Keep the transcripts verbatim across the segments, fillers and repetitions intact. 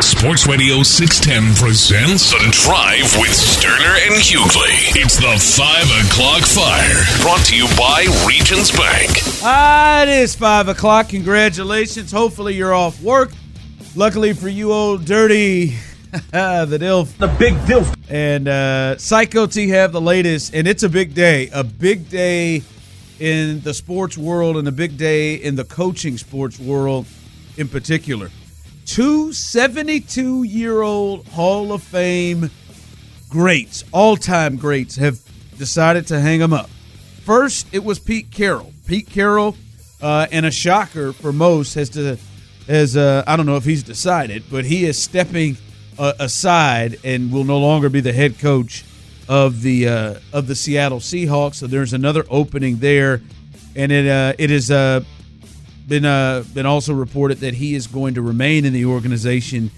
Sports Radio six ten presents The Drive with Sterner and Hughley. It's the five o'clock Fire, brought to you by Regions Bank. Ah, it is five o'clock. Congratulations. Hopefully you're off work. Luckily for you, old Dirty, the Dilf. The big Dilf. And uh, Psycho T have the latest, and it's a big day. A big day in the sports world and a big day in the coaching sports world in particular. Two seventy-two-year-old Hall of Fame greats, all-time greats, have decided to hang them up. First, it was Pete Carroll. Pete Carroll, uh, and a shocker for most, has to, as uh, I don't know if he's decided, but he is stepping uh, aside and will no longer be the head coach of the uh, of the Seattle Seahawks. So there's another opening there, and it uh, it is a. Uh, Been uh, been also reported that he is going to remain in the organization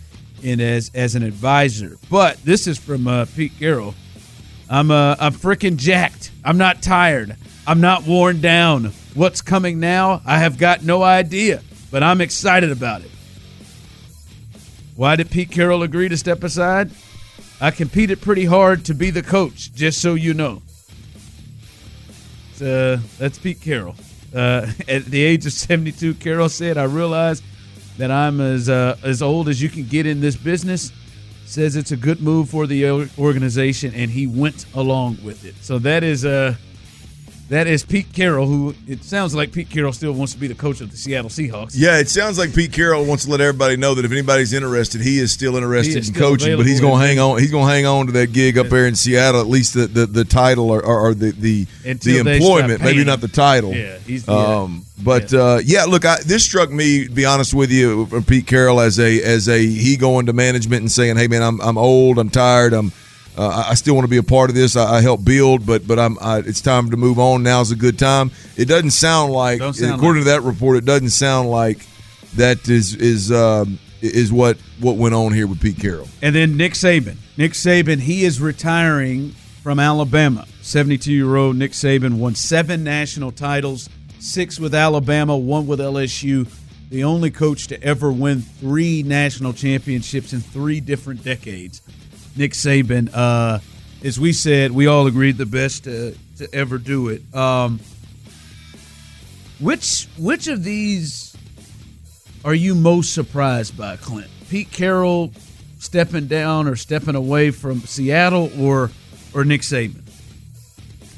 and as as an advisor. But this is from uh, Pete Carroll. I'm uh, I'm freaking jacked. I'm not tired. I'm not worn down. What's coming now? I have got no idea, but I'm excited about it. Why did Pete Carroll agree to step aside? I competed pretty hard to be the coach, just so you know. So that's Pete Carroll. Uh, at the age of seventy-two, Carroll said, I realize that I'm as uh, as old as you can get in this business. Says it's a good move for the organization, and he went along with it. So that is uh, that is Pete Carroll, who it sounds like Pete Carroll still wants to be the coach of the Seattle Seahawks. Yeah, it sounds like Pete Carroll wants to let everybody know that if anybody's interested, he is still interested is in still coaching, but he's going to hang on. He's going to hang on to that gig up there in Seattle, at least the the, the title or, or, or the the, the employment, maybe not the title. Yeah, he's the, um, but yeah, uh, yeah look, I, this struck me, to be honest with you, from Pete Carroll as a as a he going to management and saying, "Hey man, I'm I'm old, I'm tired, I'm." Uh, I still want to be a part of this. I, I help build, but but I'm. I, it's time to move on. Now's a good time. It doesn't sound like, sound according like. to that report, it doesn't sound like that is is um, is what what went on here with Pete Carroll. And then Nick Saban. Nick Saban, he is retiring from Alabama. seventy-two-year-old Nick Saban won seven national titles, six with Alabama, one with L S U. The only coach to ever win three national championships in three different decades. Nick Saban, uh, as we said, we all agreed the best to, to ever do it. Um, which which of these are you most surprised by, Clint? Pete Carroll stepping down or stepping away from Seattle, or or Nick Saban?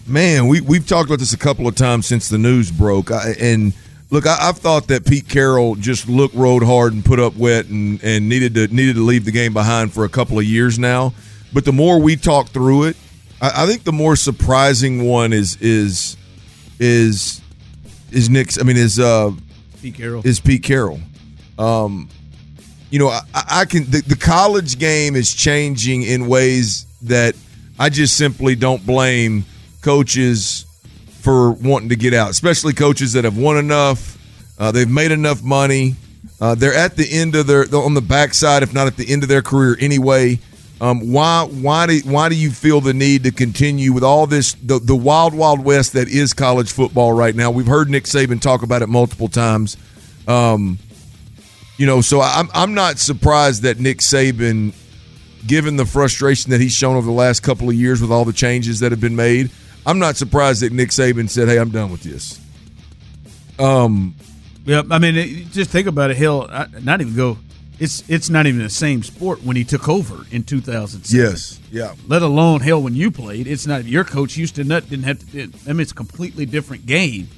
Man, we we've talked about this a couple of times since the news broke, I, and. Look, I, I've thought that Pete Carroll just looked, rode hard, and put up wet, and, and needed to needed to leave the game behind for a couple of years now. But the more we talk through it, I, I think the more surprising one is is is is Nick's. I mean, is uh, Pete Carroll is Pete Carroll. Um, you know, I, I can the, the college game is changing in ways that I just simply don't blame coaches for wanting to get out, especially coaches that have won enough, uh, they've made enough money, uh, they're at the end of their on the backside, if not at the end of their career anyway. Um, why why do why do you feel the need to continue with all this the, the wild wild west that is college football right now? We've heard Nick Saban talk about it multiple times, um, you know. So I'm I'm not surprised that Nick Saban, given the frustration that he's shown over the last couple of years with all the changes that have been made. I'm not surprised that Nick Saban said, "Hey, I'm done with this." Um, yeah, I mean, it, just think about it. He'll I, not even go. it's it's not even the same sport when he took over in two thousand seven. Yes, yeah. Let alone, hell, when you played, it's not your coach, Houston Nutt, didn't have to. It, I mean, it's a completely different game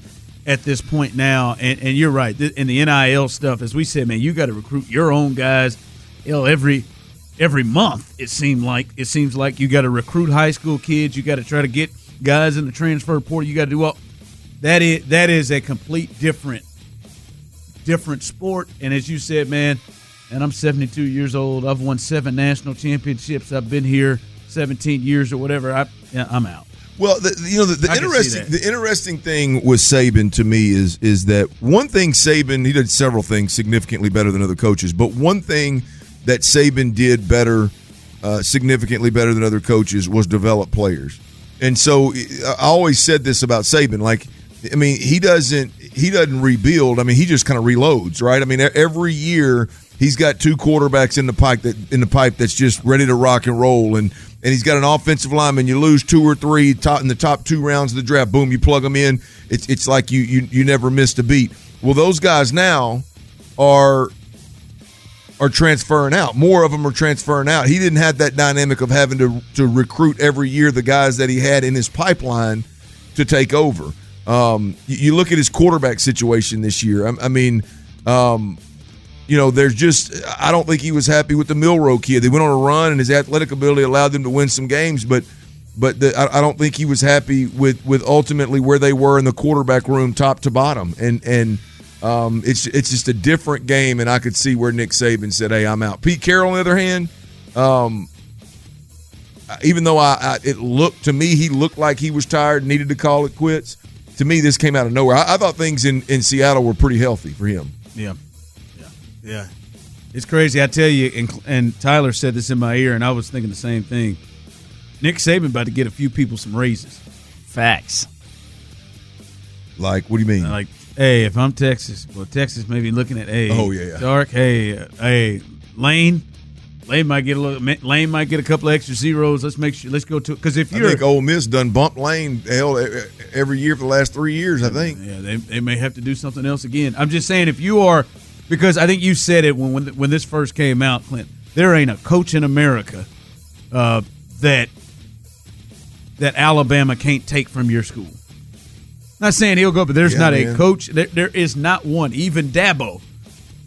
at this point now. And, and you're right. And the N I L stuff, as we said, man, you got to recruit your own guys. Hell, every every month it seemed like it seems like you got to recruit high school kids. You got to try to get guys in the transfer portal. You got to do all that. Is that is a complete different different sport. And as you said, man. And I'm seventy-two years old. I've won seven national championships. I've been here seventeen years or whatever. I, I'm out. Well, the, you know, the, the interesting the interesting thing with Saban to me is is that one thing Saban, he did several things significantly better than other coaches, but one thing that Saban did better, uh, significantly better than other coaches, was develop players. And so I always said this about Saban, like, I mean, he doesn't he doesn't rebuild. I mean, he just kind of reloads, right? I mean, every year – he's got two quarterbacks in the pipe that in the pipe that's just ready to rock and roll, and, and he's got an offensive lineman. You lose two or three top in the top two rounds of the draft, boom, you plug them in. It's it's like you you you never missed a beat. Well, those guys now are are transferring out. More of them are transferring out. He didn't have that dynamic of having to to recruit every year the guys that he had in his pipeline to take over. Um, you, you look at his quarterback situation this year. I, I mean. Um, You know, there's just – I don't think he was happy with the Milroe kid. They went on a run, and his athletic ability allowed them to win some games, but but the, I, I don't think he was happy with, with ultimately where they were in the quarterback room top to bottom. And and um, it's it's just a different game, and I could see where Nick Saban said, hey, I'm out. Pete Carroll, on the other hand, um, even though I, I it looked – to me, he looked like he was tired and needed to call it quits. To me, this came out of nowhere. I, I thought things in, in Seattle were pretty healthy for him. Yeah. Yeah, it's crazy. I tell you, and, and Tyler said this in my ear, and I was thinking the same thing. Nick Saban about to get a few people some raises. Facts. Like, what do you mean? Uh, like, hey, if I'm Texas, well, Texas may be looking at, hey, oh, yeah, yeah. Dark, hey, uh, hey, Lane. Lane might get a little. Lane might get a couple of extra zeros. Let's make sure. Let's go to because if you're, I think Ole Miss done bumped Lane hell every year for the last three years. I think. Yeah, they they may have to do something else again. I'm just saying, if you are. Because I think you said it when, when when this first came out, Clint. There ain't a coach in America uh, that that Alabama can't take from your school. Not saying he'll go, but there's yeah, not man. a coach. There, there is not one. Even Dabo,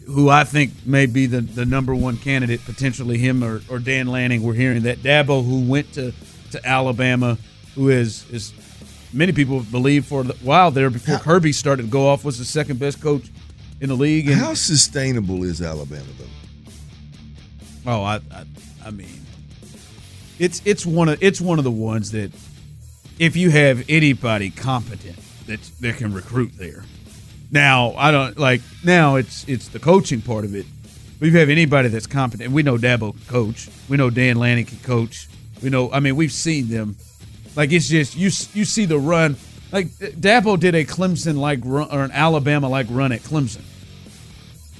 who I think may be the, the number one candidate, potentially him or, or Dan Lanning. We're hearing that Dabo, who went to, to Alabama, who is is many people believe for a while there before Kirby started to go off was the second best coach in the league. And how sustainable is Alabama, though? Oh, I, I, I mean, it's it's one of it's one of the ones that if you have anybody competent that that can recruit there. Now I don't like now it's it's the coaching part of it. But if you have anybody that's competent, we know Dabo can coach, we know Dan Lanning can coach, we know. I mean, we've seen them. Like it's just you you see the run. Like Dabo did a Clemson like run or an Alabama like run at Clemson.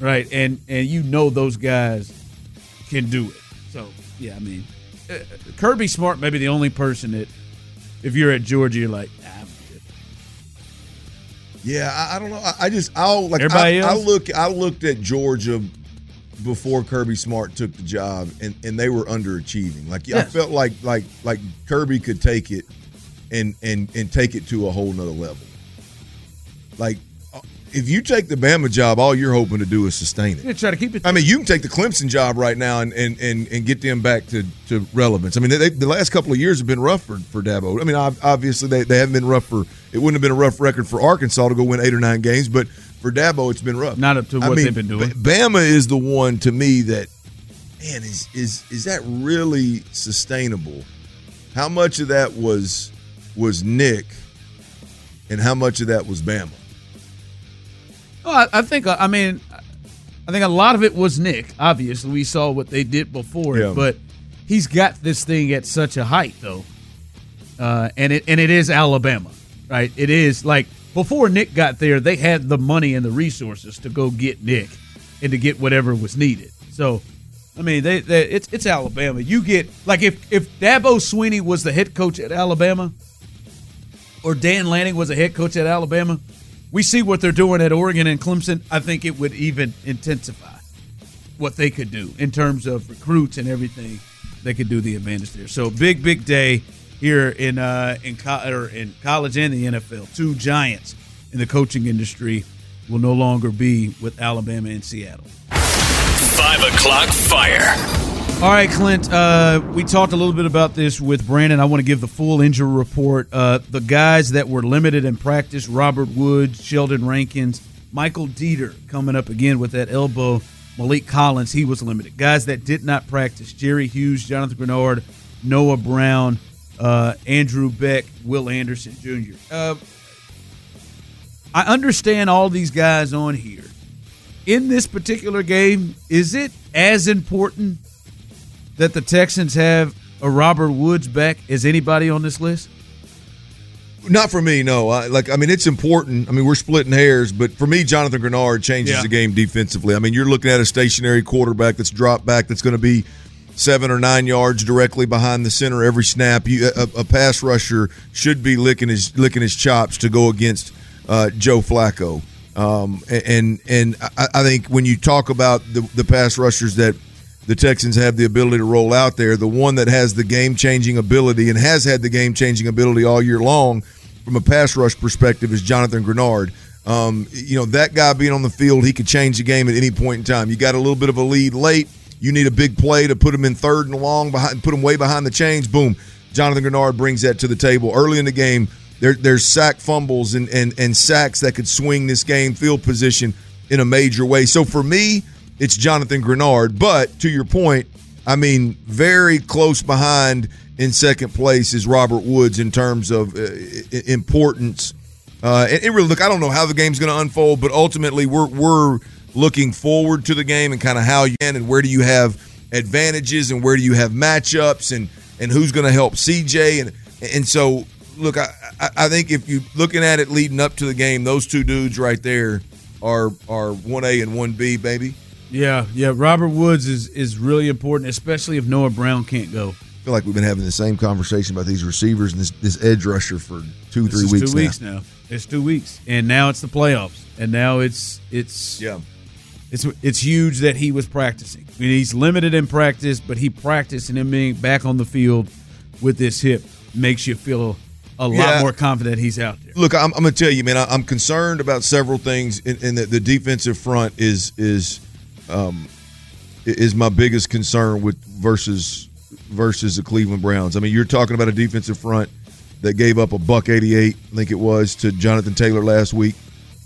Right, and and you know those guys can do it. So, yeah, I mean, uh, Kirby Smart may be the only person that, if you're at Georgia, you're like, nah, I'm good. Yeah, I, I don't know. I, I just, I'll, like, I, I look, I looked at Georgia before Kirby Smart took the job, and, and they were underachieving. Like, yes. I felt like like like Kirby could take it and and and take it to a whole nother level. Like. If you take the Bama job, all you're hoping to do is sustain it. Yeah, try to keep it. I mean, you can take the Clemson job right now and and, and, and get them back to, to relevance. I mean, they, the last couple of years have been rough for, for Dabo. I mean, obviously they, they haven't been rough for – it wouldn't have been a rough record for Arkansas to go win eight or nine games, but for Dabo it's been rough. Not up to what I mean, they've been doing. Bama is the one to me that, man, is is is that really sustainable? How much of that was was Nick and how much of that was Bama? Well, I think I mean, I think a lot of it was Nick. Obviously, we saw what they did before, yeah. But he's got this thing at such a height, though, uh, and it and it is Alabama, right? It is like before Nick got there, they had the money and the resources to go get Nick and to get whatever was needed. So, I mean, they, they it's it's Alabama. You get like if if Dabo Sweeney was the head coach at Alabama, or Dan Lanning was a head coach at Alabama. We see what they're doing at Oregon and Clemson. I think it would even intensify. what they could do in terms of recruits and everything. They could do the advantage there. So big, big day here in uh, in, co- or in college and the N F L. Two giants in the coaching industry will no longer be with Alabama and Seattle. Five o'clock fire. All right, Clint, uh, we talked a little bit about this with Brandon. I want to give the full injury report. Uh, the guys that were limited in practice, Robert Woods, Sheldon Rankins, Michael Dieter coming up again with that elbow. Malik Collins, he was limited. Guys that did not practice, Jerry Hughes, Jonathan Greenard, Noah Brown, uh, Andrew Beck, Will Anderson Junior Uh, I understand all these guys on here. In this particular game, is it as important that the Texans have a Robert Woods back as anybody on this list? Not for me, no. I, like, I mean, it's important. I mean, we're splitting hairs, but for me, Jonathan Greenard changes yeah. the game defensively. I mean, you're looking at a stationary quarterback that's dropped back, that's going to be seven or nine yards directly behind the center every snap. You, a, a pass rusher should be licking his licking his chops to go against uh, Joe Flacco. Um, and and I, I think when you talk about the, the pass rushers that the Texans have the ability to roll out there, the one that has the game-changing ability and has had the game-changing ability all year long from a pass rush perspective is Jonathan Greenard. Um, you know, that guy being on the field, he could change the game at any point in time. You got a little bit of a lead late. You need a big play to put him in third and long, behind, put him way behind the chains. Boom. Jonathan Greenard brings that to the table. Early in the game, there, there's sack fumbles and, and, and sacks that could swing this game field position in a major way. So for me, it's Jonathan Greenard. But to your point, I mean, very close behind in second place is Robert Woods in terms of uh, importance. Uh, and, and really, look, I don't know how the game's going to unfold, but ultimately we're we're looking forward to the game and kind of how you can and where do you have advantages and where do you have matchups and, and who's going to help C J. And and so, look, I, I think if you're looking at it leading up to the game, those two dudes right there are are one A and one B, baby. Yeah, yeah. Robert Woods is, is really important, especially if Noah Brown can't go. I feel like we've been having the same conversation about these receivers and this, this edge rusher for two, three weeks now. It's two weeks now. It's two weeks, and now it's the playoffs, and now it's it's yeah, it's it's huge that he was practicing. I mean, he's limited in practice, but he practiced, and him being back on the field with this hip makes you feel a lot yeah. more confident he's out there. Look, I'm, I'm going to tell you, man, I, I'm concerned about several things, and, and the, the defensive front is is. Um, is my biggest concern with versus versus the Cleveland Browns. I mean, you're talking about a defensive front that gave up a buck eighty-eight, I think it was, to Jonathan Taylor last week,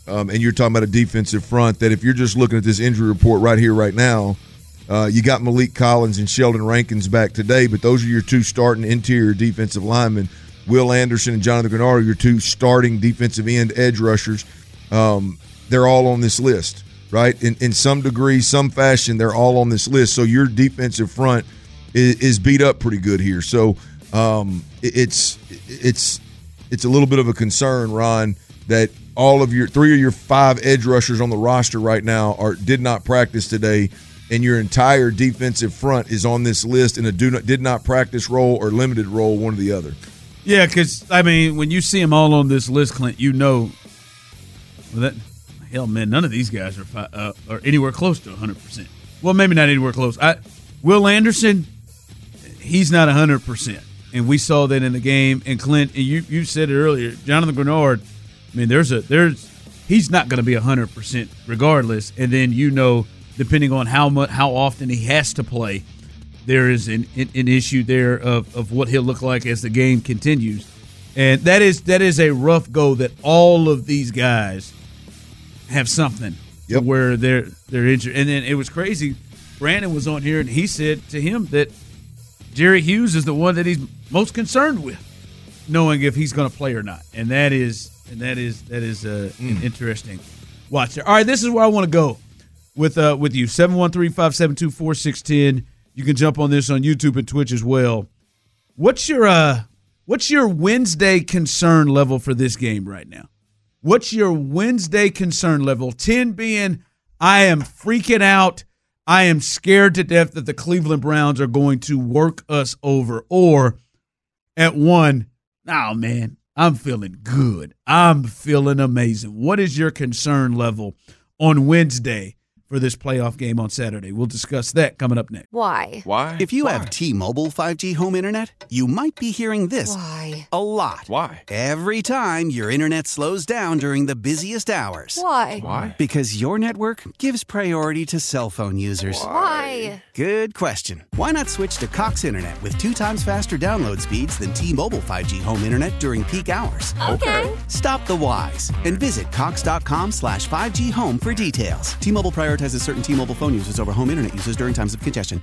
um, and you're talking about a defensive front that if you're just looking at this injury report right here, right now, uh, you got Malik Collins and Sheldon Rankins back today, but those are your two starting interior defensive linemen. Will Anderson and Jonathan Greenard are your two starting defensive end edge rushers. Um, they're all on this list. Right, in in some degree, some fashion, they're all on this list. So your defensive front is, is beat up pretty good here. So um, it, it's it's it's a little bit of a concern, Ron, that all of your three of your five edge rushers on the roster right now are did not practice today, and your entire defensive front is on this list in a do not did not practice role or limited role, one or the other. Yeah, because I mean, when you see them all on this list, Clint, you know that. Hell, man, none of these guys are uh, are anywhere close to one hundred percent. Well, maybe not anywhere close. I, Will Anderson, he's not one hundred percent, and we saw that in the game. And Clint, and you you said it earlier, Jonathan Greenard. I mean, there's a there's he's not going to be one hundred percent regardless. And then you know, depending on how much how often he has to play, there is an an issue there of of what he'll look like as the game continues. And that is that is a rough go that all of these guys have something yep. where they're they're injured. And then it was crazy. Brandon was on here, and he said to him that Jerry Hughes is the one that he's most concerned with, knowing if he's going to play or not. And that is and that is that is uh, mm. an interesting watch there. All right, this is where I want to go with uh, with you. seven one three, five seven two, four six one zero. You can jump on this on YouTube and Twitch as well. What's your uh what's your Wednesday concern level for this game right now? What's your Wednesday concern level? ten being, I am freaking out. I am scared to death that the Cleveland Browns are going to work us over. Or at one, oh, man, I'm feeling good. I'm feeling amazing. What is your concern level on Wednesday for this playoff game on Saturday. We'll discuss that coming up next. Why? Why? If you Why? have T-Mobile five G home internet, you might be hearing this Why? a lot. Why? Every time your internet slows down during the busiest hours. Why? Why? Because your network gives priority to cell phone users. Why? Why? Good question. Why not switch to Cox Internet with two times faster download speeds than T-Mobile five G home internet during peak hours? Okay. Stop the whys and visit cox.com slash 5G home for details. T-Mobile priority prioritizes certain T-Mobile phone users over home internet users during times of congestion.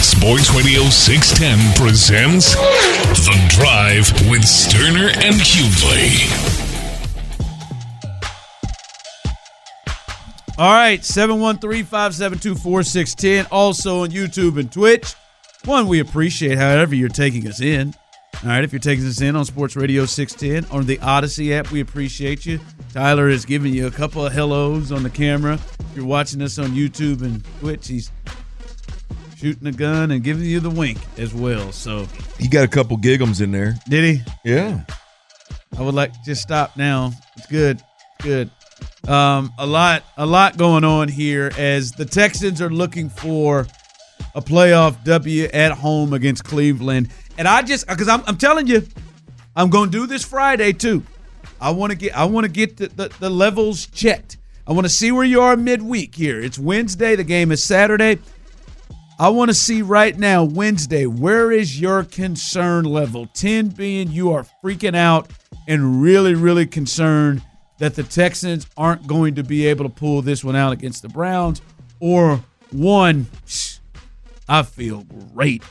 Sports Radio six ten presents The Drive with Sterner and Hughley. All right, seven one three, five seven two, four six one zero. Also on YouTube and Twitch. One, we appreciate however you're taking us in. All right, if you're taking us in on Sports Radio six ten, on the Odyssey app, we appreciate you. Tyler is giving you a couple of hellos on the camera. If you're watching us on YouTube and Twitch, he's shooting a gun and giving you the wink as well. So he got a couple giggums in there. Did he? Yeah. I would like to just stop now. It's good. It's good. Um, a lot, a lot going on here as the Texans are looking for a playoff W at home against Cleveland. And I just, because I'm, I'm telling you, I'm going to do this Friday too. I want to get, I want to get the, the, the levels checked. I want to see where you are midweek here. It's Wednesday. The game is Saturday. I want to see right now, Wednesday, where is your concern level? ten being you are freaking out and really, really concerned that the Texans aren't going to be able to pull this one out against the Browns, or one, I feel great.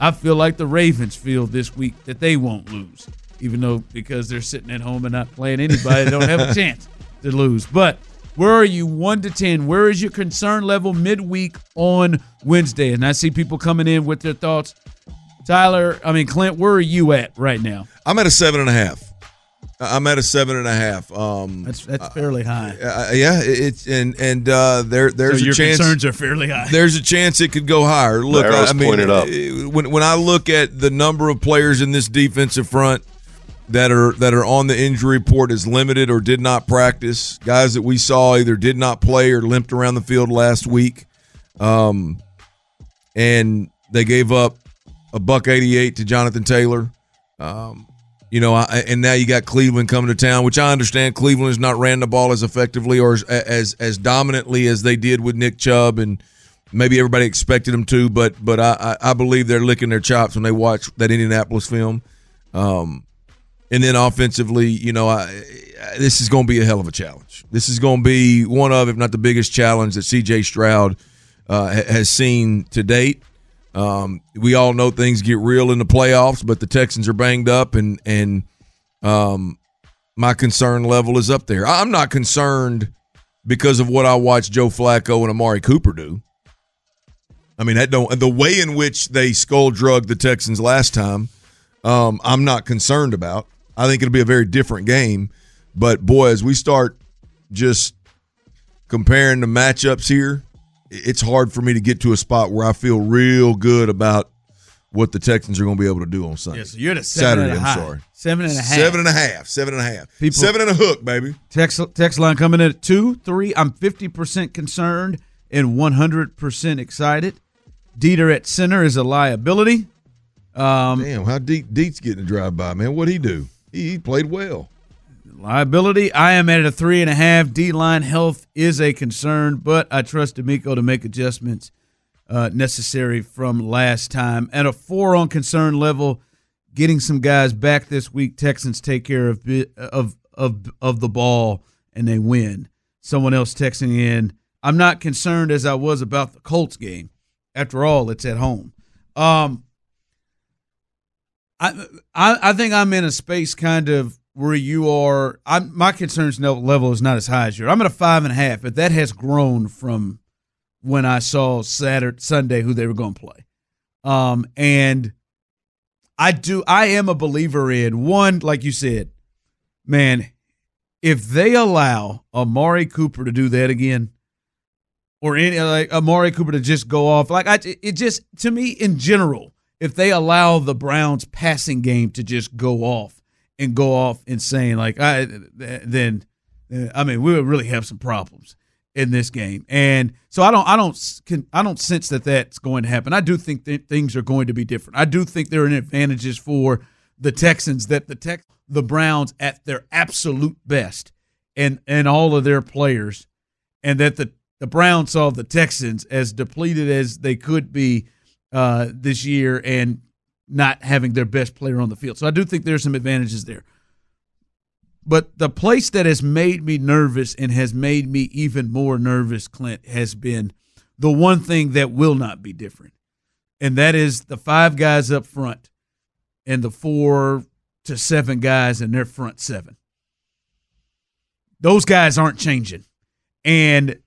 I feel like the Ravens feel this week that they won't lose, even though because they're sitting at home and not playing anybody, they don't have a chance to lose. But where are you, one to ten? Where is your concern level midweek on Wednesday? And I see people coming in with their thoughts. Tyler, I mean, Clint, where are you at right now? I'm at a seven and a half. I'm at a seven and a half. Um, that's that's fairly high. Uh, yeah, it's and and uh, there there's so your a chance. Concerns are fairly high. There's a chance it could go higher. Look, I, I mean, up. when when I look at the number of players in this defensive front that are that are on the injury report as limited or did not practice, guys that we saw either did not play or limped around the field last week, um, and they gave up a buck eighty-eight to Jonathan Taylor. Um, You know, I, and now you got Cleveland coming to town, which I understand Cleveland has not ran the ball as effectively or as, as as dominantly as they did with Nick Chubb, and maybe everybody expected them to, but but I, I believe they're licking their chops when they watch that Indianapolis film. Um, and then offensively, you know, I, I, this is going to be a hell of a challenge. This is going to be one of, if not the biggest challenge that C J Stroud uh, has seen to date. Um, we all know things get real in the playoffs, but the Texans are banged up, and and um, my concern level is up there. I'm not concerned because of what I watched Joe Flacco and Amari Cooper do. I mean, that don't, the way in which they skull-drugged the Texans last time, um, I'm not concerned about. I think it'll be a very different game. But, boy, as we start just comparing the matchups here, it's hard for me to get to a spot where I feel real good about what the Texans are going to be able to do on Sunday. Yeah, so you're at a seven Saturday, and a half. I'm sorry. Seven and a half. Seven and a half. Seven and a half. People, seven and a hook, baby. Text, text line coming in at two, three. I'm fifty percent concerned and one hundred percent excited. Dieter at center is a liability. Um, Damn, how deep Deet's getting a drive-by, man. What'd he do? He, he played well. Liability, I am at a three and a half. D-line health is a concern, but I trust D'Amico to make adjustments uh, necessary from last time. At a four on concern level, getting some guys back this week, Texans take care of of of, of the ball, and they win. Someone else texting in, I'm not concerned as I was about the Colts game. After all, it's at home. Um, I, I I think I'm in a space kind of where you are. I'm, my concerns level is not as high as yours. I'm at a five and a half, but that has grown from when I saw Saturday, Sunday who they were going to play. Um, and I do, I am a believer in one, like you said, man, if they allow Amari Cooper to do that again, or any like Amari Cooper to just go off, like I, it just to me in general, if they allow the Browns passing game to just go off. And go off insane like I then, I mean we would really have some problems in this game, and so I don't I don't I don't sense that that's going to happen. I do think that things are going to be different. I do think there are advantages for the Texans that the Tex the Browns at their absolute best, and and all of their players, and that the the Browns saw the Texans as depleted as they could be uh, this year and. Not having their best player on the field. So I do think there's some advantages there. But the place that has made me nervous and has made me even more nervous, Clint, has been the one thing that will not be different, and that is the five guys up front and the four to seven guys in their front seven. Those guys aren't changing. And,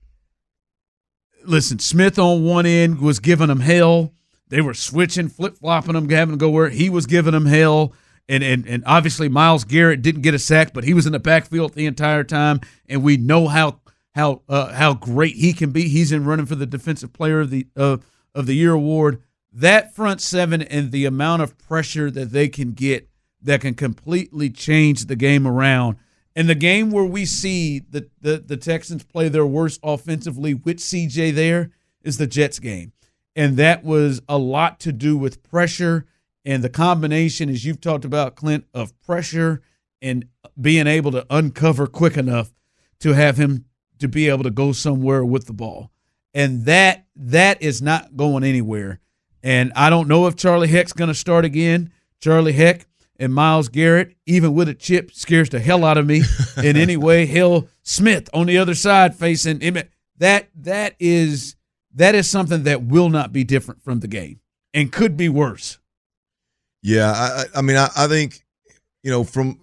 listen, Smith on one end was giving them hell. They were switching, flip-flopping them, having to go where he was giving them hell. And, and and obviously Myles Garrett didn't get a sack, but he was in the backfield the entire time, and we know how how uh, how great he can be. He's in running for the Defensive Player of the uh, of the Year award. That front seven and the amount of pressure that they can get that can completely change the game around. And the game where we see the, the, the Texans play their worst offensively with C J there is the Jets game. And that was a lot to do with pressure, and the combination, as you've talked about, Clint, of pressure and being able to uncover quick enough to have him to be able to go somewhere with the ball. And that that is not going anywhere. And I don't know if Charlie Heck's going to start again. Charlie Heck and Myles Garrett, even with a chip, scares the hell out of me in any way. Hill Smith on the other side facing him. That, that is... That is something that will not be different from the game and could be worse. Yeah, I, I mean, I, I think, you know, from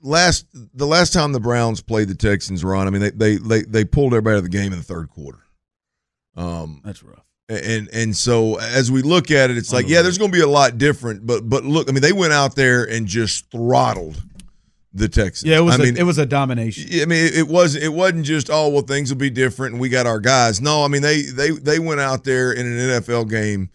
last the last time the Browns played the Texans, Ron, I mean, they they they, they pulled everybody out of the game in the third quarter. Um, That's rough. And and so as we look at it, it's like, yeah, there's going to be a lot different. But but look, I mean, they went out there and just throttled the Texans. Yeah, it was. I a, mean, it was a domination. I mean, it, it wasn't. It wasn't just, oh well, things will be different and we got our guys. No, I mean they they they went out there in an N F L game,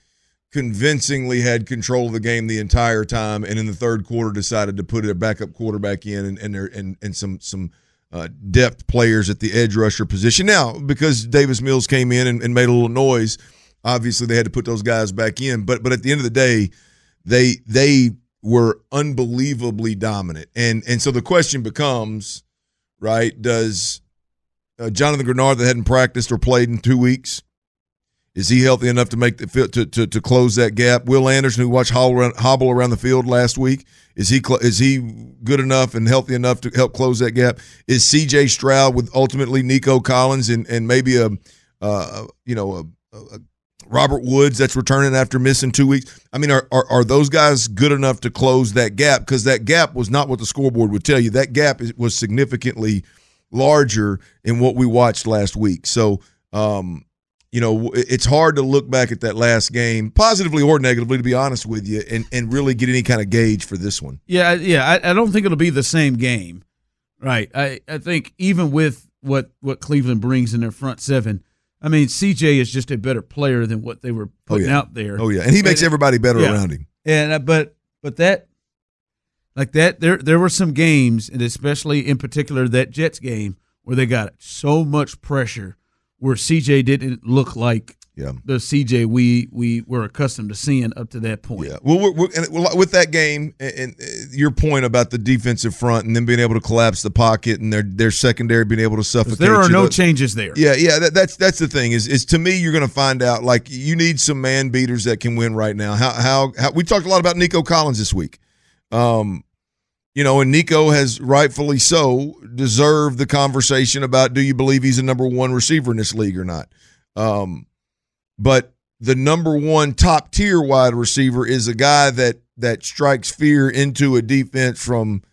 convincingly had control of the game the entire time, and in the third quarter decided to put a backup quarterback in and and their, and, and some some uh, depth players at the edge rusher position. Now, because Davis Mills came in and, and made a little noise, obviously they had to put those guys back in. But but at the end of the day, they they. were unbelievably dominant. And and so the question becomes, right, does uh, Jonathan Greenard, that hadn't practiced or played in two weeks, is he healthy enough to make the to to, to close that gap? Will Anderson, who watched hobble around, hobble around the field last week, is he cl- is he good enough and healthy enough to help close that gap? Is C J Stroud with ultimately Nico Collins and, and maybe a uh, you know a, a Robert Woods that's returning after missing two weeks. I mean, are are, are those guys good enough to close that gap? Because that gap was not what the scoreboard would tell you. That gap is, was significantly larger in what we watched last week. So, um, you know, it's hard to look back at that last game, positively or negatively, to be honest with you, and, and really get any kind of gauge for this one. Yeah, yeah. I, I don't think it'll be the same game, right? I, I think even with what what Cleveland brings in their front seven. I mean, C J is just a better player than what they were putting oh, yeah. out there. Oh yeah, and he makes and, everybody better yeah. around him. And uh, but but that like that there there were some games, and especially in particular that Jets game where they got so much pressure, where C J didn't look like yeah. the C J we we were accustomed to seeing up to that point. Yeah. Well, we're, we're, and with that game and, and your point about the defensive front and them being able to collapse the pocket and their their secondary being able to suffocate. There are no changes there. Yeah, yeah. That, that's that's the thing is is to me you're going to find out like you need some man beaters that can win right now. How how, how we talked a lot about Nico Collins this week. Um, You know, and Nico has rightfully so deserved the conversation about do you believe he's a number one receiver in this league or not? Um, but the number one top tier wide receiver is a guy that that strikes fear into a defense from,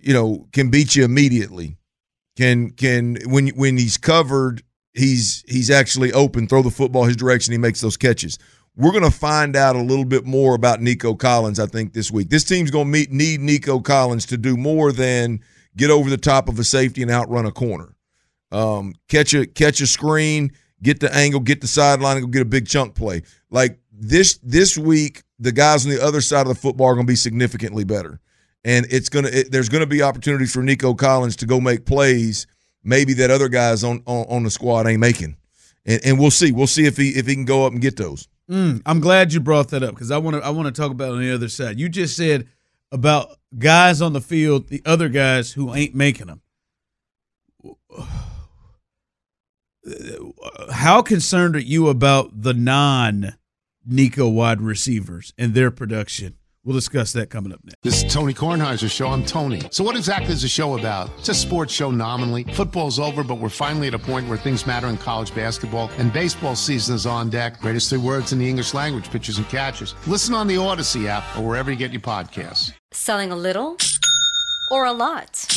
you know, can beat you immediately. Can can when when he's covered, he's he's actually open. Throw the football his direction, he makes those catches. We're going to find out a little bit more about Nico Collins, I think, this week. This team's going to meet, need Nico Collins to do more than get over the top of a safety and outrun a corner. Um, catch a catch a screen, get the angle, get the sideline, and go get a big chunk play. Like this this week, the guys on the other side of the football are going to be significantly better. And it's going to it, there's going to be opportunities for Nico Collins to go make plays maybe that other guys on, on, on the squad ain't making. And, and we'll see. We'll see if he if he can go up and get those. Mm, I'm glad you brought that up because I want to I want to talk about it on the other side. You just said about guys on the field, the other guys who ain't making them. How concerned are you about the non-Nico wide receivers and their production? We'll discuss that coming up next. This is Tony Kornheiser's show. I'm Tony. So what exactly is the show about? It's a sports show nominally. Football's over, but we're finally at a point where things matter in college basketball, and baseball season is on deck. Greatest three words in the English language, pitchers and catchers. Listen on the Odyssey app or wherever you get your podcasts. Selling a little or a lot?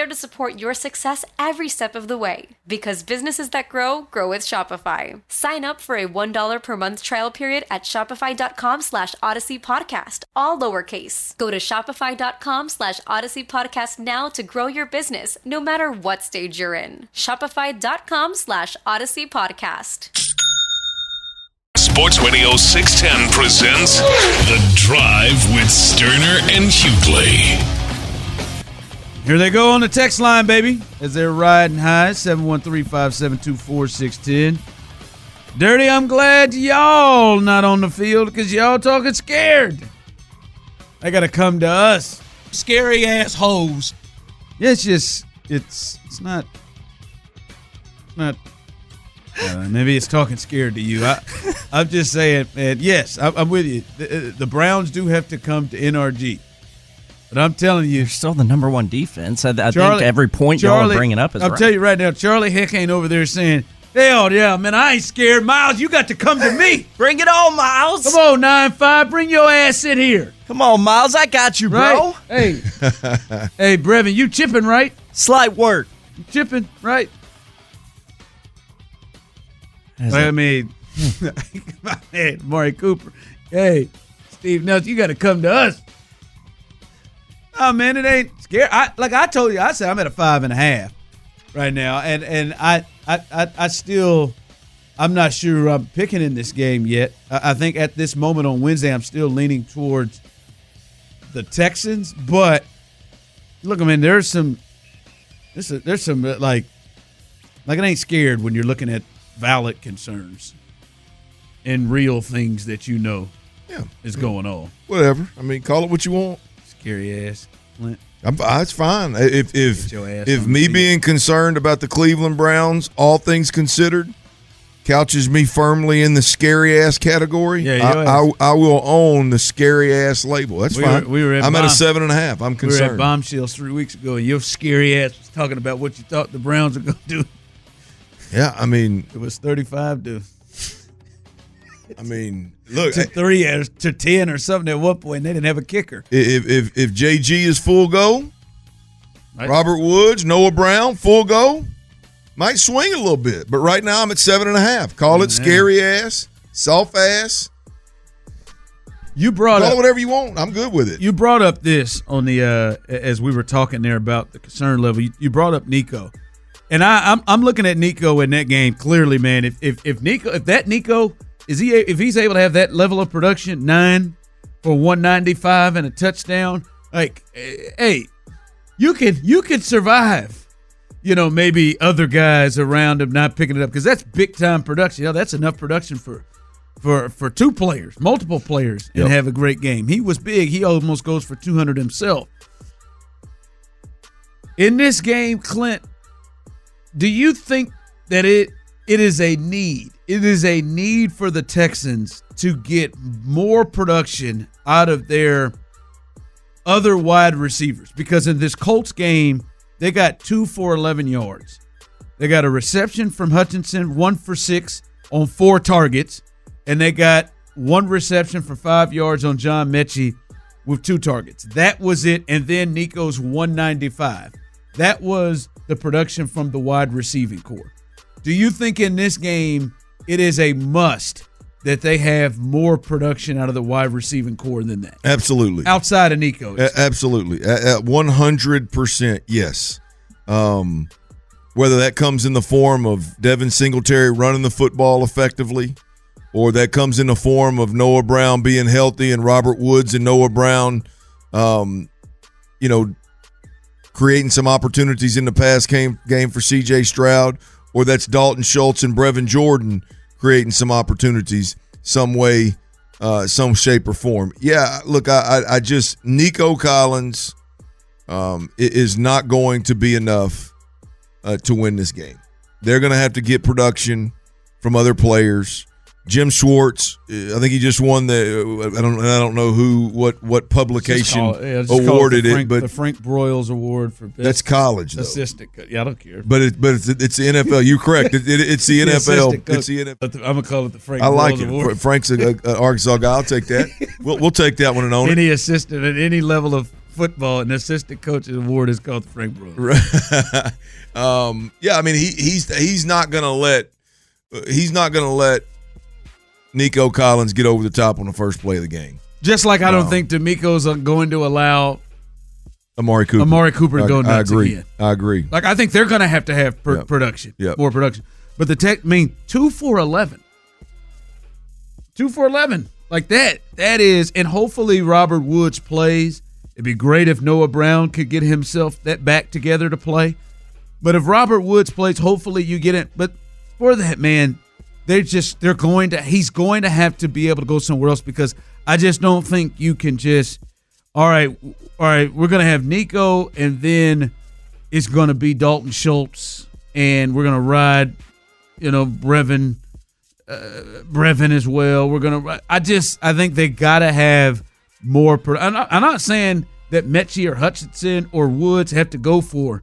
to support your success every step of the way. Because businesses that grow, grow with Shopify. Sign up for a one dollar per month trial period at shopify.com slash Odyssey Podcast, all lowercase. Go to shopify.com slash Odyssey Podcast now to grow your business, no matter what stage you're in. Shopify.com slash Odyssey Podcast. Sports Radio six ten presents The Drive with Sterner and Hughley. Here they go on the text line, baby, as they're riding high, seven one three, five seven two, four six one zero. Dirty, I'm glad y'all not on the field because y'all talking scared. They got to come to us. Scary assholes. Yeah, it's just, it's, it's not, not, uh, maybe it's talking scared to you. I, I'm just saying, man, yes, I, I'm with you. The, the Browns do have to come to N R G. But I'm telling you. You're still the number one defense. I, I Charlie, think every point Charlie, y'all are bringing up is I'll right. I'll tell you right now, Charlie Heck ain't over there saying, hell yeah, man, I ain't scared. Miles, you got to come to me. Bring it on, Miles. Come on, nine five, bring your ass in here. Come on, Miles, I got you, right? Bro. Hey, hey, Brevin, you chipping, right? Slight work. You chipping, right? Well, I mean, my man, Amari Cooper. Hey, Steve Nelson, you got to come to us. Oh, man, it ain't scary. I, like I told you, I said I'm at a five and a half right now, and and I I, I, I still I'm not sure I'm picking in this game yet. I, I think at this moment on Wednesday, I'm still leaning towards the Texans. But look, I mean, there's some This is, there's some, like, like it ain't scared when you're looking at valid concerns and real things that you know yeah. is going on. Whatever. I mean, call it what you want. Scary ass, Clint. I'm, that's fine. If if if me being concerned about the Cleveland Browns, all things considered, couches me firmly in the scary ass category, yeah, I, I I will own the scary ass label. That's we fine. Were, we were at I'm bomb, at a seven and a half. I'm concerned. We were at Bombshells three weeks ago, and your scary ass was talking about what you thought the Browns were going to do. Yeah, I mean, it was thirty-five to. I mean, look, to three or to ten or something at one point. They didn't have a kicker. If if if J G is full go, right. Robert Woods, Noah Brown, full go, might swing a little bit. But right now, I'm at seven and a half. Call Man. it scary ass, soft ass. You brought Call up it whatever you want. I'm good with it. You brought up this on the uh, as we were talking there about the concern level. You, you brought up Nico, and I, I'm I'm looking at Nico in that game clearly, man. If if if Nico if that Nico. Is he if he's able to have that level of production, nine for one ninety-five and a touchdown? Like, hey, you can you can survive. You know, maybe other guys around him not picking it up because that's big time production. You know, that's enough production for for for two players, multiple players, and yep. have a great game. He was big. He almost goes for two hundred himself. In this game, Clint, do you think that it it is a need? It is a need for the Texans to get more production out of their other wide receivers because in this Colts game, they got two for eleven yards. They got a reception from Hutchinson, one for six on four targets, and they got one reception for five yards on John Metchie with two targets. That was it, and then Nico's one ninety-five. That was the production from the wide receiving corps. Do you think in this game – it is a must that they have more production out of the wide receiving corps than that? Absolutely. Outside of Nico. A- absolutely. At one hundred percent, yes. Um, whether that comes in the form of Devin Singletary running the football effectively or that comes in the form of Noah Brown being healthy and Robert Woods and Noah Brown, um, you know, creating some opportunities in the pass game, game for C J Stroud, or that's Dalton Schultz and Brevin Jordan creating some opportunities some way, uh, some shape or form. Yeah, look, I, I, I just – Nico Collins um, is not going to be enough uh, to win this game. They're going to have to get production from other players. Jim Schwartz, I think he just won the – I don't I don't know who, what what publication call, yeah, awarded it. The Frank, it, but the Frank Broyles Award for best that's college, though. Assistant coach. Yeah, I don't care. But it, but it's, it's the N F L. You're correct. It, it, it's the, the N F L. It's the N F L. I'm going to call it the Frank I like Broyles it. Award. Frank's an Arkansas guy. I'll take that. We'll, we'll take that one and own any it. Any assistant at any level of football, an assistant coach's award is called the Frank Broyles. Right. um, yeah, I mean, he he's he's not going to let – he's not going to let – Nico Collins get over the top on the first play of the game. Just like I don't um, think DeMeco's going to allow Amari Cooper, Amari Cooper to I, go nuts I agree. again. I agree. Like I think they're going to have to have per- yep. production, yep. more production. But the tech, I mean, two for eleven. two for eleven. Like that. That is, and hopefully Robert Woods plays. It'd be great if Noah Brown could get himself that back together to play. But if Robert Woods plays, hopefully you get it. But for that, man, They're just, they're going to, he's going to have to be able to go somewhere else because I just don't think you can just, all right, all right, we're going to have Nico and then it's going to be Dalton Schultz and we're going to ride, you know, Brevin, uh, Brevin as well. We're going to, I just, I think they got to have more. Pro- I'm, not, I'm not saying that Metchie or Hutchinson or Woods have to go for,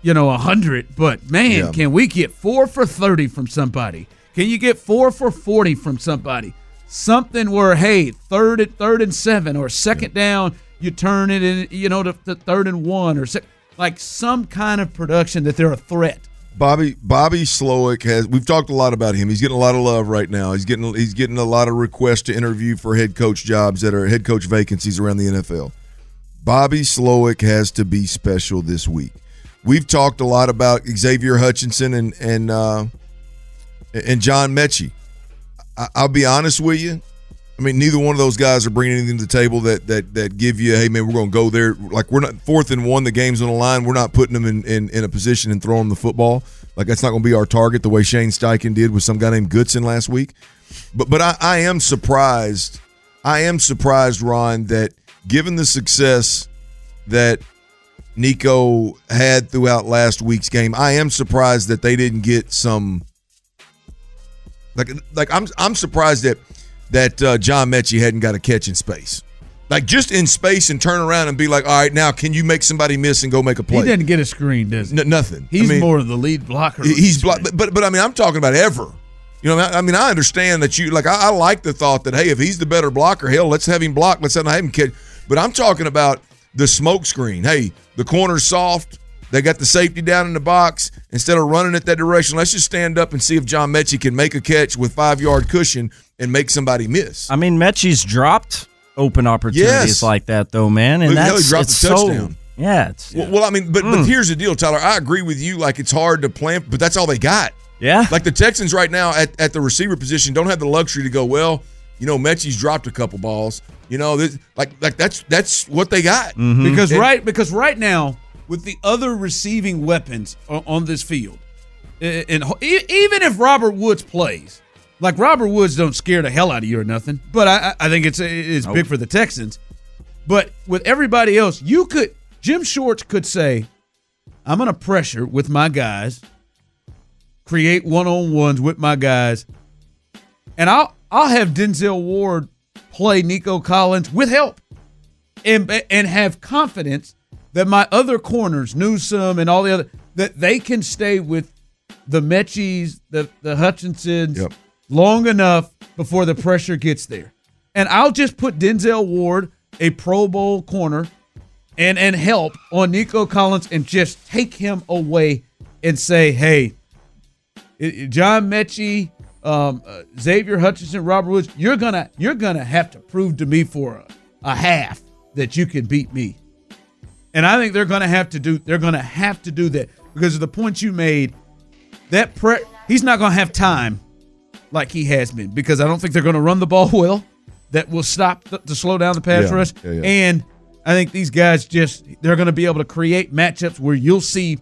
you know, one hundred, but man, yeah. can we get four for thirty from somebody? Can you get four for forty from somebody? Something where, hey, third and third and seven, or second down, you turn it in, you know, to, to third and one, or six, like some kind of production that they're a threat. Bobby Bobby Slowik has. We've talked a lot about him. He's getting a lot of love right now. He's getting he's getting a lot of requests to interview for head coach jobs that are head coach vacancies around the N F L. Bobby Slowik has to be special this week. We've talked a lot about Xavier Hutchinson and and. Uh, And John Metchie, I'll be honest with you, I mean, neither one of those guys are bringing anything to the table that that that give you, hey, man, we're going to go there. Like, we're not fourth and one. The game's on the line. We're not putting them in, in, in a position and throwing them the football. Like, that's not going to be our target the way Shane Steichen did with some guy named Goodson last week. But but I, I am surprised. I am surprised, Ron, that given the success that Nico had throughout last week's game, I am surprised that they didn't get some – like like I'm I'm surprised that – that uh, John Metchie hadn't got a catch in space. Like, just in space and turn around and be like, all right, now can you make somebody miss and go make a play? He didn't get a screen, does he? N- nothing. He's I mean, more of the lead blocker. He's block, but, but, but, I mean, I'm talking about ever. You know, I mean, I understand that you – like, I, I like the thought that, hey, if he's the better blocker, hell, let's have him block. Let's have him catch. But I'm talking about the smoke screen. Hey, the corner's soft. They got the safety down in the box. Instead of running it that direction, let's just stand up and see if John Metchie can make a catch with five-yard cushion and make somebody miss. I mean, Metchie's dropped open opportunities yes. like that, though, man. And that's, he dropped it's a touchdown. So, yeah, it's, yeah. Well, well, I mean, but, mm. but here's the deal, Tyler. I agree with you. Like, it's hard to plan, but that's all they got. Yeah. Like, the Texans right now at, at the receiver position don't have the luxury to go, well, you know, Metchie's dropped a couple balls. You know, this, like, like that's that's what they got. Mm-hmm. Because and, right Because right now, with the other receiving weapons on this field, and even if Robert Woods plays, like Robert Woods don't scare the hell out of you or nothing, but I, I think it's it's nope. big for the Texans. But with everybody else, you could Jim Schwartz could say, "I'm going to pressure with my guys, create one-on-ones with my guys, and I'll I'll have Denzel Ward play Nico Collins with help, and and have confidence." That my other corners, Newsome and all the other, that they can stay with the Metchies, the, the Hutchinsons, yep. long enough before the pressure gets there. And I'll just put Denzel Ward, a Pro Bowl corner, and, and help on Nico Collins and just take him away and say, hey, John Metchie, um, uh, Xavier Hutchinson, Robert Woods, you're gonna you're gonna have to prove to me for a, a half that you can beat me. And I think they're going to have to do. They're going to have to do that because of the point you made. That pre- he's not going to have time like he has been because I don't think they're going to run the ball well. That will stop th- to slow down the pass yeah, rush. Yeah, yeah. And I think these guys just they're going to be able to create matchups where you'll see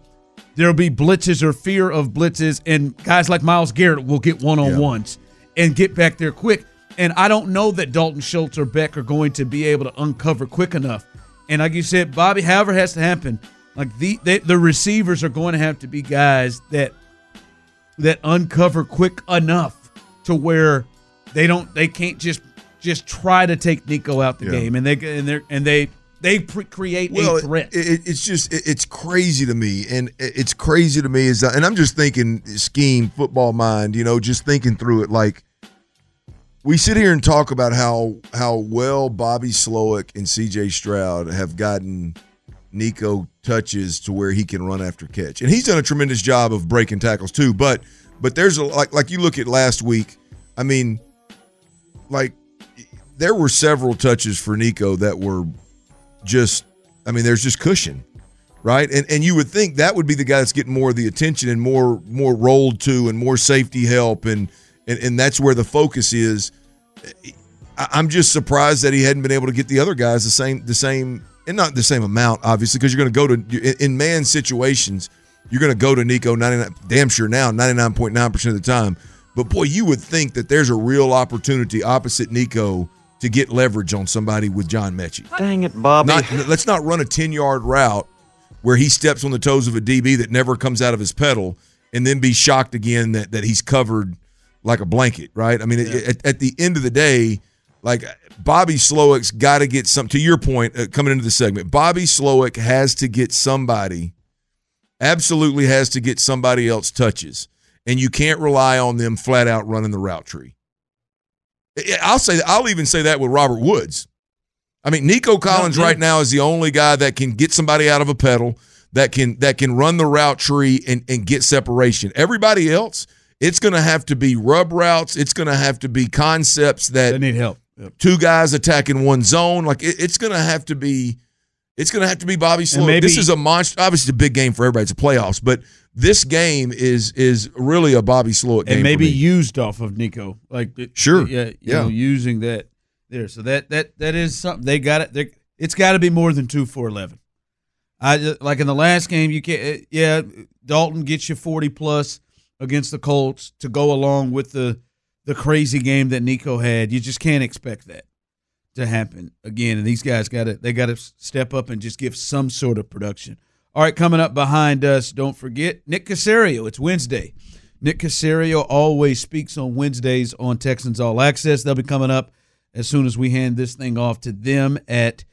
there'll be blitzes or fear of blitzes, and guys like Myles Garrett will get one on ones and get back there quick. And I don't know that Dalton Schultz or Beck are going to be able to uncover quick enough. And like you said, Bobby, however has to happen, like the they, the receivers are going to have to be guys that that uncover quick enough to where they don't they can't just just try to take Nico out the yeah. game, and they and they and they they pre- create well, a threat. It, it, it's just it, it's crazy to me, and it, it's crazy to me is and I'm just thinking scheme, football mind, you know, just thinking through it. Like we sit here and talk about how how well Bobby Slowik and C J Stroud have gotten Nico touches to where he can run after catch, and he's done a tremendous job of breaking tackles too. But but there's a like like you look at last week. I mean, like there were several touches for Nico that were just I mean there's just cushion, right? And and you would think that would be the guy that's getting more of the attention and more more rolled to and more safety help and. And, and that's where the focus is. I'm just surprised that he hadn't been able to get the other guys the same, the same, and not the same amount, obviously, because you're going to go to in man situations, you're going to go to Nico ninety-nine, damn sure now, ninety-nine point nine percent of the time. But boy, you would think that there's a real opportunity opposite Nico to get leverage on somebody with John Metchie. Dang it, Bobby! Not, let's not run a ten-yard route where he steps on the toes of a D B that never comes out of his pedal, and then be shocked again that that he's covered. Like a blanket, right? I mean, yeah. at, at the end of the day, like Bobby Slowik's got to get some. To your point, uh, coming into the segment, Bobby Slowik has to get somebody, absolutely has to get somebody else touches, and you can't rely on them flat out running the route tree. I'll say, I'll even say that with Robert Woods. I mean, Nico Collins no, right now is the only guy that can get somebody out of a pedal, that can that can run the route tree and and get separation. Everybody else. It's going to have to be rub routes. It's going to have to be concepts that they need help. Yep. Two guys attacking one zone. Like it, it's going to have to be, it's going to have to be Bobby Slowik. This is a monster. Obviously, a big game for everybody. It's a playoffs, but this game is is really a Bobby Slowik game. And maybe for me. Used off of Nico, like sure, yeah, you yeah. know, using that. there. So that that that is something they got it. They're, it's got to be more than two for eleven. I like in the last game, you can't. Yeah, Dalton gets you forty plus against the Colts to go along with the the crazy game that Nico had. You just can't expect that to happen again. And these guys got to they got to step up and just give some sort of production. All right, coming up behind us, don't forget Nick Caserio. It's Wednesday. Nick Caserio always speaks on Wednesdays on Texans All Access. They'll be coming up as soon as we hand this thing off to them at.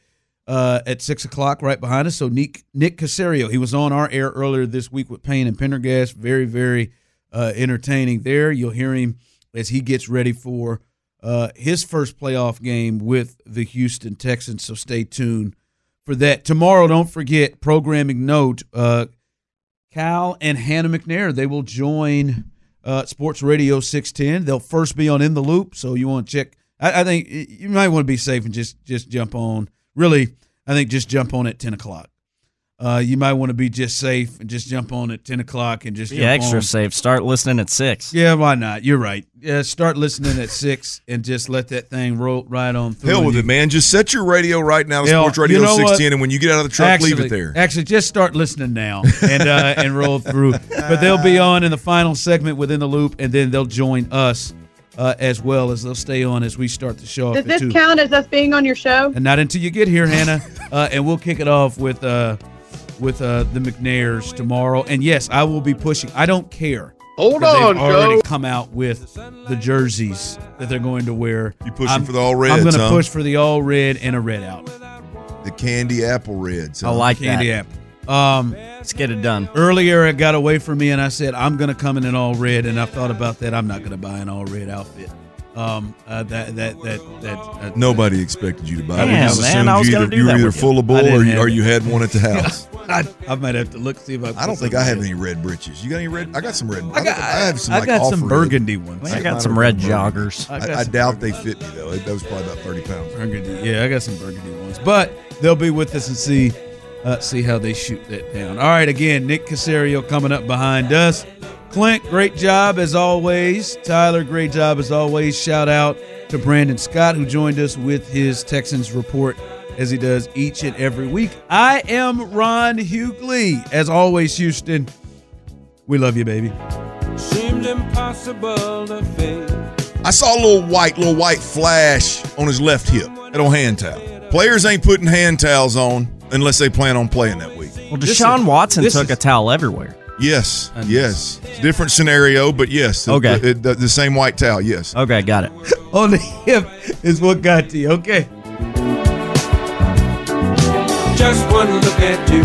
Uh, at six o'clock right behind us. So Nick, Nick Caserio, he was on our air earlier this week with Payne and Pendergast. Very, very uh, entertaining there. You'll hear him as he gets ready for uh, his first playoff game with the Houston Texans, so stay tuned for that. Tomorrow, don't forget, programming note, uh, Cal and Hannah McNair, they will join uh, Sports Radio six ten. They'll first be on In the Loop, so you want to check. I, I think you might want to be safe and just just jump on. Really, I think just jump on at ten o'clock. Uh, you might want to be just safe and just jump on at ten o'clock and just jump yeah, extra on. Safe. Start listening at six. Yeah, why not? You're right. Yeah, start listening at six and just let that thing roll right on through. Hell with you, it, man. Just set your radio right now, Hell, Sports Radio you know six ten, what? And when you get out of the truck, actually, leave it there. Actually, just start listening now and uh, and roll through. But they'll be on in the final segment within the loop, and then they'll join us. Uh, as well as they'll stay on as we start the show. Does this two. count as us being on your show? And not until you get here, Hannah. Uh, and we'll kick it off with uh, with uh, the McNairs tomorrow. And, yes, I will be pushing. I don't care. Hold on, Joe. They've already come out with the jerseys that they're going to wear. You're pushing I'm, for the all red, I'm going to huh? push for the all red and a red out. The candy apple reds. Huh? I like candy that. Apple. Um, Let's get it done. Earlier it got away from me and I said, I'm going to come in an all red. And I thought about that. I'm not going to buy an all red outfit. Um, uh, that, that, that, that, uh, Nobody expected you to buy it. Yeah, man, I was going to do that. You were either full of bull or you, or you had one at the house. I, I might have to look, see if I can. I don't think I have any red britches. You got any red? I got some red. I, got, I have some, I like, got some burgundy ones. I, I got some red joggers. I, I, I doubt they fit me, though. That was probably about thirty pounds. Burgundy. Yeah, I got some burgundy ones. But they'll be with us and see. Uh, see how they shoot that down. All right, again, Nick Caserio coming up behind us. Clint, great job as always. Tyler, great job as always. Shout out to Brandon Scott, who joined us with his Texans report, as he does each and every week. I am Ron Hughley. As always, Houston, we love you, baby. Seemed impossible to fail. I saw a little white, little white flash on his left hip. That old hand towel. Players ain't putting hand towels on unless they plan on playing that week. Well, Deshaun Watson this took is, a towel everywhere. Yes, yes. Different scenario, but yes. Okay. The, the, the same white towel, yes. Okay, got it. On the hip is what got to you, okay. Just one look at you.